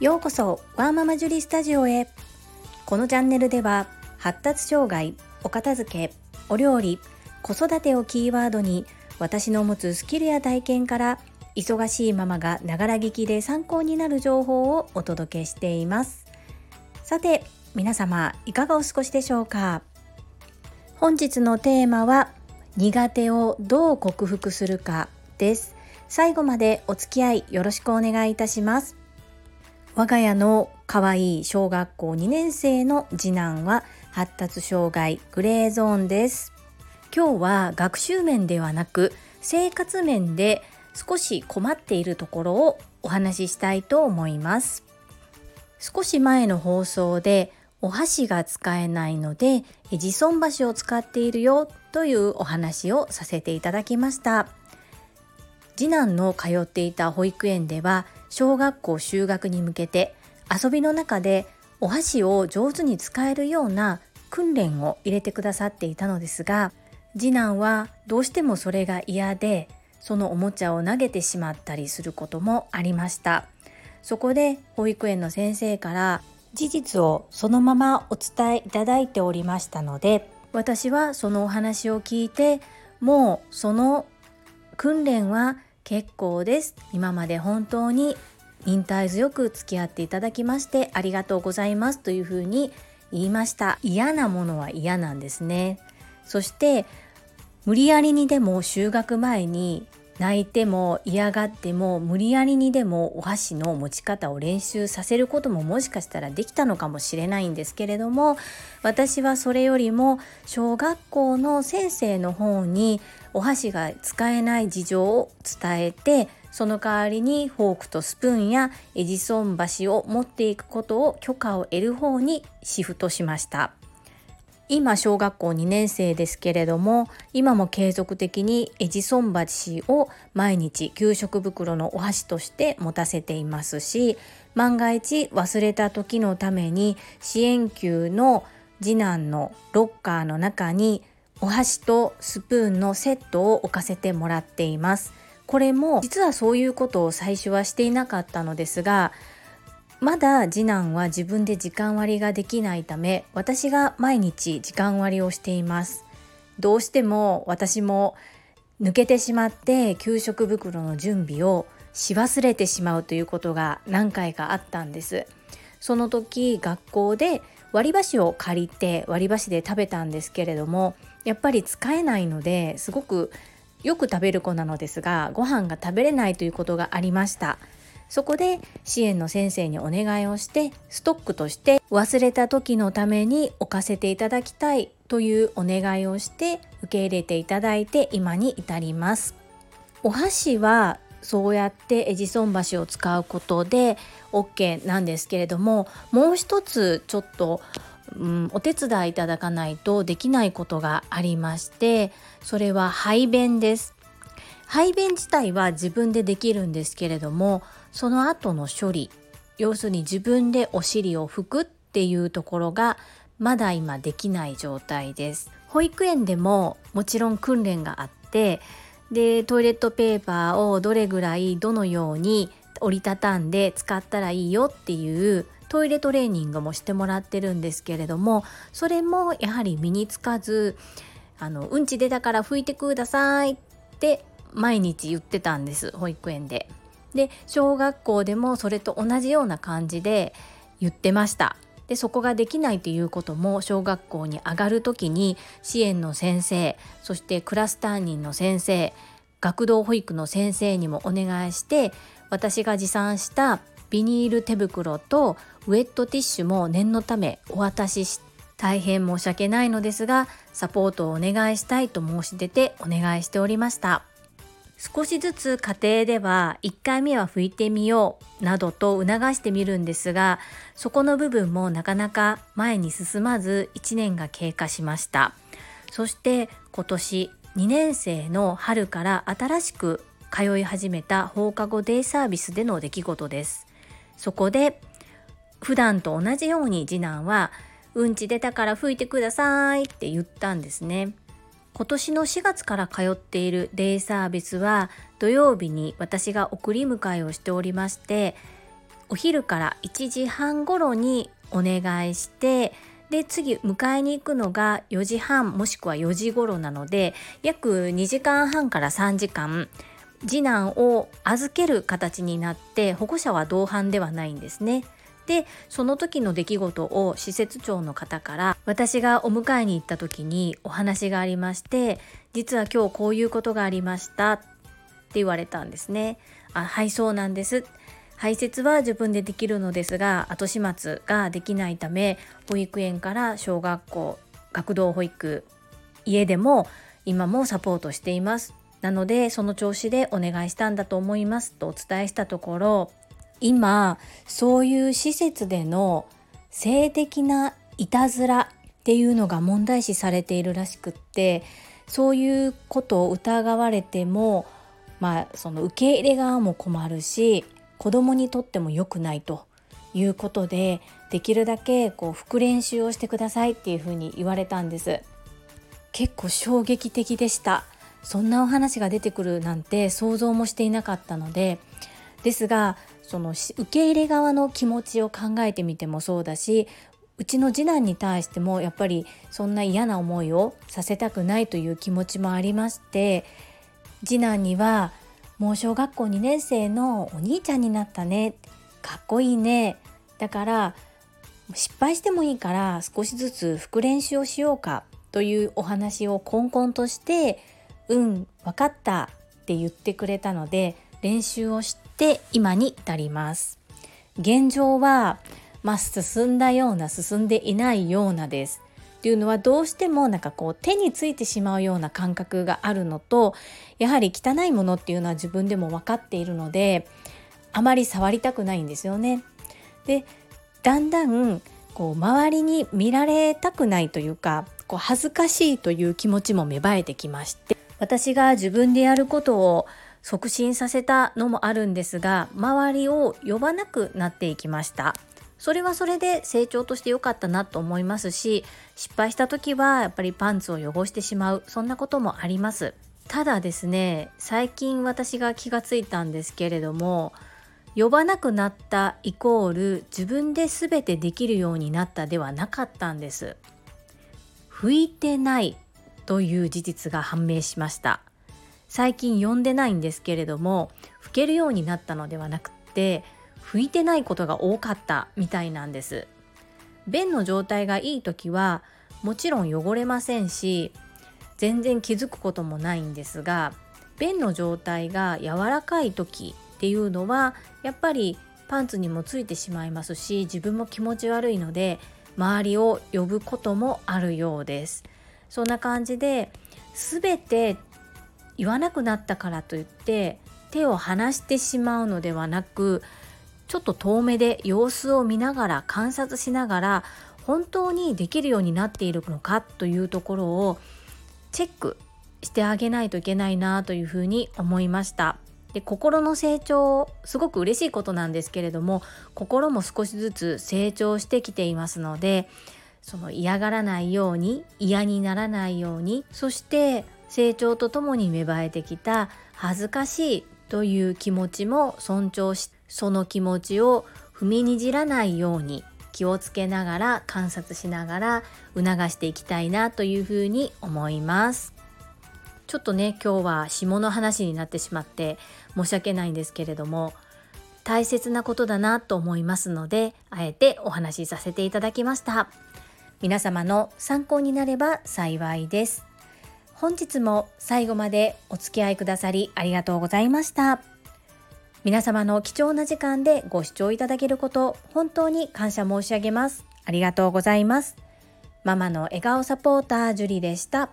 ようこそワーママジュリスタジオへ。このチャンネルでは発達障害、お片付け、お料理、子育てをキーワードに私の持つスキルや体験から忙しいママがながら聞きで参考になる情報をお届けしています。さて皆様いかがお過ごしでしょうか。本日のテーマは苦手をどう克服するかです。最後までお付き合いよろしくお願いいたします。我が家のかわいい小学校2年生の次男は発達障害グレーゾーンです。今日は学習面ではなく生活面で少し困っているところをお話ししたいと思います。少し前の放送でお箸が使えないのでエジソン箸を使っているよというお話をさせていただきました。次男の通っていた保育園では小学校就学に向けて遊びの中でお箸を上手に使えるような訓練を入れてくださっていたのですが、次男はどうしてもそれが嫌でそのおもちゃを投げてしまったりすることもありました。そこで保育園の先生から事実をそのままお伝えいただいておりましたので、私はそのお話を聞いてもうその訓練は結構です。今まで本当に忍耐強く付き合っていただきましてありがとうございますというふうに言いました。嫌なものは嫌なんですね。そして無理やりにでも就学前に泣いても嫌がっても無理やりにでもお箸の持ち方を練習させることももしかしたらできたのかもしれないんですけれども、私はそれよりも小学校の先生の方にお箸が使えない事情を伝えて、その代わりにフォークとスプーンやエジソン箸を持っていくことを許可を得る方にシフトしました。今小学校2年生ですけれども、今も継続的にエジソン箸を毎日給食袋のお箸として持たせていますし、万が一忘れた時のために支援級の次男のロッカーの中にお箸とスプーンのセットを置かせてもらっています。これも実はそういうことを最初はしていなかったのですが、まだ次男は自分で時間割ができないため、私が毎日時間割をしています。どうしても私も抜けてしまって給食袋の準備をし忘れてしまうということが何回かあったんです。その時学校で割り箸を借りて割り箸で食べたんですけれども、やっぱり使えないので、すごくよく食べる子なのですがご飯が食べれないということがありました。そこで支援の先生にお願いをして、ストックとして忘れた時のために置かせていただきたいというお願いをして受け入れていただいて今に至ります。お箸はそうやってエジソン箸を使うことで OK なんですけれども、もう一つちょっとお手伝いいただかないとできないことがありまして、それは排便です。排便自体は自分でできるんですけれども、その後の処理、要するに自分でお尻を拭くっていうところがまだ今できない状態です。保育園でももちろん訓練があって、でトイレットペーパーをどれぐらいどのように折りたたんで使ったらいいよっていうトイレトレーニングもしてもらってるんですけれども、それもやはり身につかず、うんち出たから拭いてくださいって毎日言ってたんです、保育園で。で小学校でもそれと同じような感じで言ってました。でそこができないということも小学校に上がる時に支援の先生、そしてクラス担任の先生、学童保育の先生にもお願いして、私が持参したビニール手袋とウェットティッシュも念のためお渡しし、大変申し訳ないのですがサポートをお願いしたいと申し出てお願いしておりました。少しずつ家庭では1回目は拭いてみようなどと促してみるんですが、そこの部分もなかなか前に進まず1年が経過しました。そして今年2年生の春から新しく通い始めた放課後デイサービスでの出来事です。そこで普段と同じように次男はうんち出たから拭いてくださいって言ったんですね。今年の4月から通っているデイサービスは土曜日に私が送り迎えをしておりまして、お昼から1時半頃にお願いして、で次迎えに行くのが4時半もしくは4時頃なので、約2時間半から3時間次男を預ける形になって、保護者は同伴ではないんですね。でその時の出来事を施設長の方から私がお迎えに行った時にお話がありまして、実は今日こういうことがありましたって言われたんですね。はいそうなんです、排泄は自分でできるのですが後始末ができないため、保育園から小学校、学童保育、家でも今もサポートしています。なのでその調子でお願いしたんだと思いますとお伝えしたところ、今そういう施設での性的ないたずらっていうのが問題視されているらしくって、そういうことを疑われても、その受け入れ側も困るし子供にとっても良くないということで、できるだけ復練習をしてくださいっていうふうに言われたんです。結構衝撃的でした。そんなお話が出てくるなんて想像もしていなかったので、ですがその受け入れ側の気持ちを考えてみてもそうだし、うちの次男に対してもやっぱりそんな嫌な思いをさせたくないという気持ちもありまして、次男にはもう小学校2年生のお兄ちゃんになったね、かっこいいね、だから失敗してもいいから少しずつ復練習をしようかというお話をコンコンとして、うん分かったって言ってくれたので練習をして今に至ります。現状は、進んだような進んでいないようなです。っていうのはどうしても手についてしまうような感覚があるのと、やはり汚いものっていうのは自分でも分かっているのであまり触りたくないんですよね。でだんだん周りに見られたくないというか、恥ずかしいという気持ちも芽生えてきまして、私が自分でやることを促進させたのもあるんですが、周りを呼ばなくなっていきました。それはそれで成長として良かったなと思いますし、失敗した時はやっぱりパンツを汚してしまう、そんなこともあります。ただですね、最近私が気がついたんですけれども、呼ばなくなったイコール自分で全てできるようになったではなかったんです。拭いてないという事実が判明しました。最近呼んでないんですけれども、拭けるようになったのではなくて拭いてないことが多かったみたいなんです。便の状態がいい時はもちろん汚れませんし、全然気づくこともないんですが、便の状態が柔らかい時っていうのはやっぱりパンツにもついてしまいますし、自分も気持ち悪いので周りを呼ぶこともあるようです。そんな感じで全て言わなくなったからといって手を離してしまうのではなく、ちょっと遠目で様子を見ながら観察しながら、本当にできるようになっているのかというところをチェックしてあげないといけないなというふうに思いました。で心の成長、すごく嬉しいことなんですけれども、心も少しずつ成長してきていますので、その嫌がらないように、嫌にならないように、そして成長とともに芽生えてきた恥ずかしいという気持ちも尊重して、その気持ちを踏みにじらないように気をつけながら観察しながら促していきたいなというふうに思います。ちょっとね、今日は下の話になってしまって申し訳ないんですけれども、大切なことだなと思いますのであえてお話しさせていただきました。皆様の参考になれば幸いです。本日も最後までお付き合いくださりありがとうございました。皆様の貴重な時間でご視聴いただけること、本当に感謝申し上げます。ありがとうございます。ママの笑顔サポータージュリでした。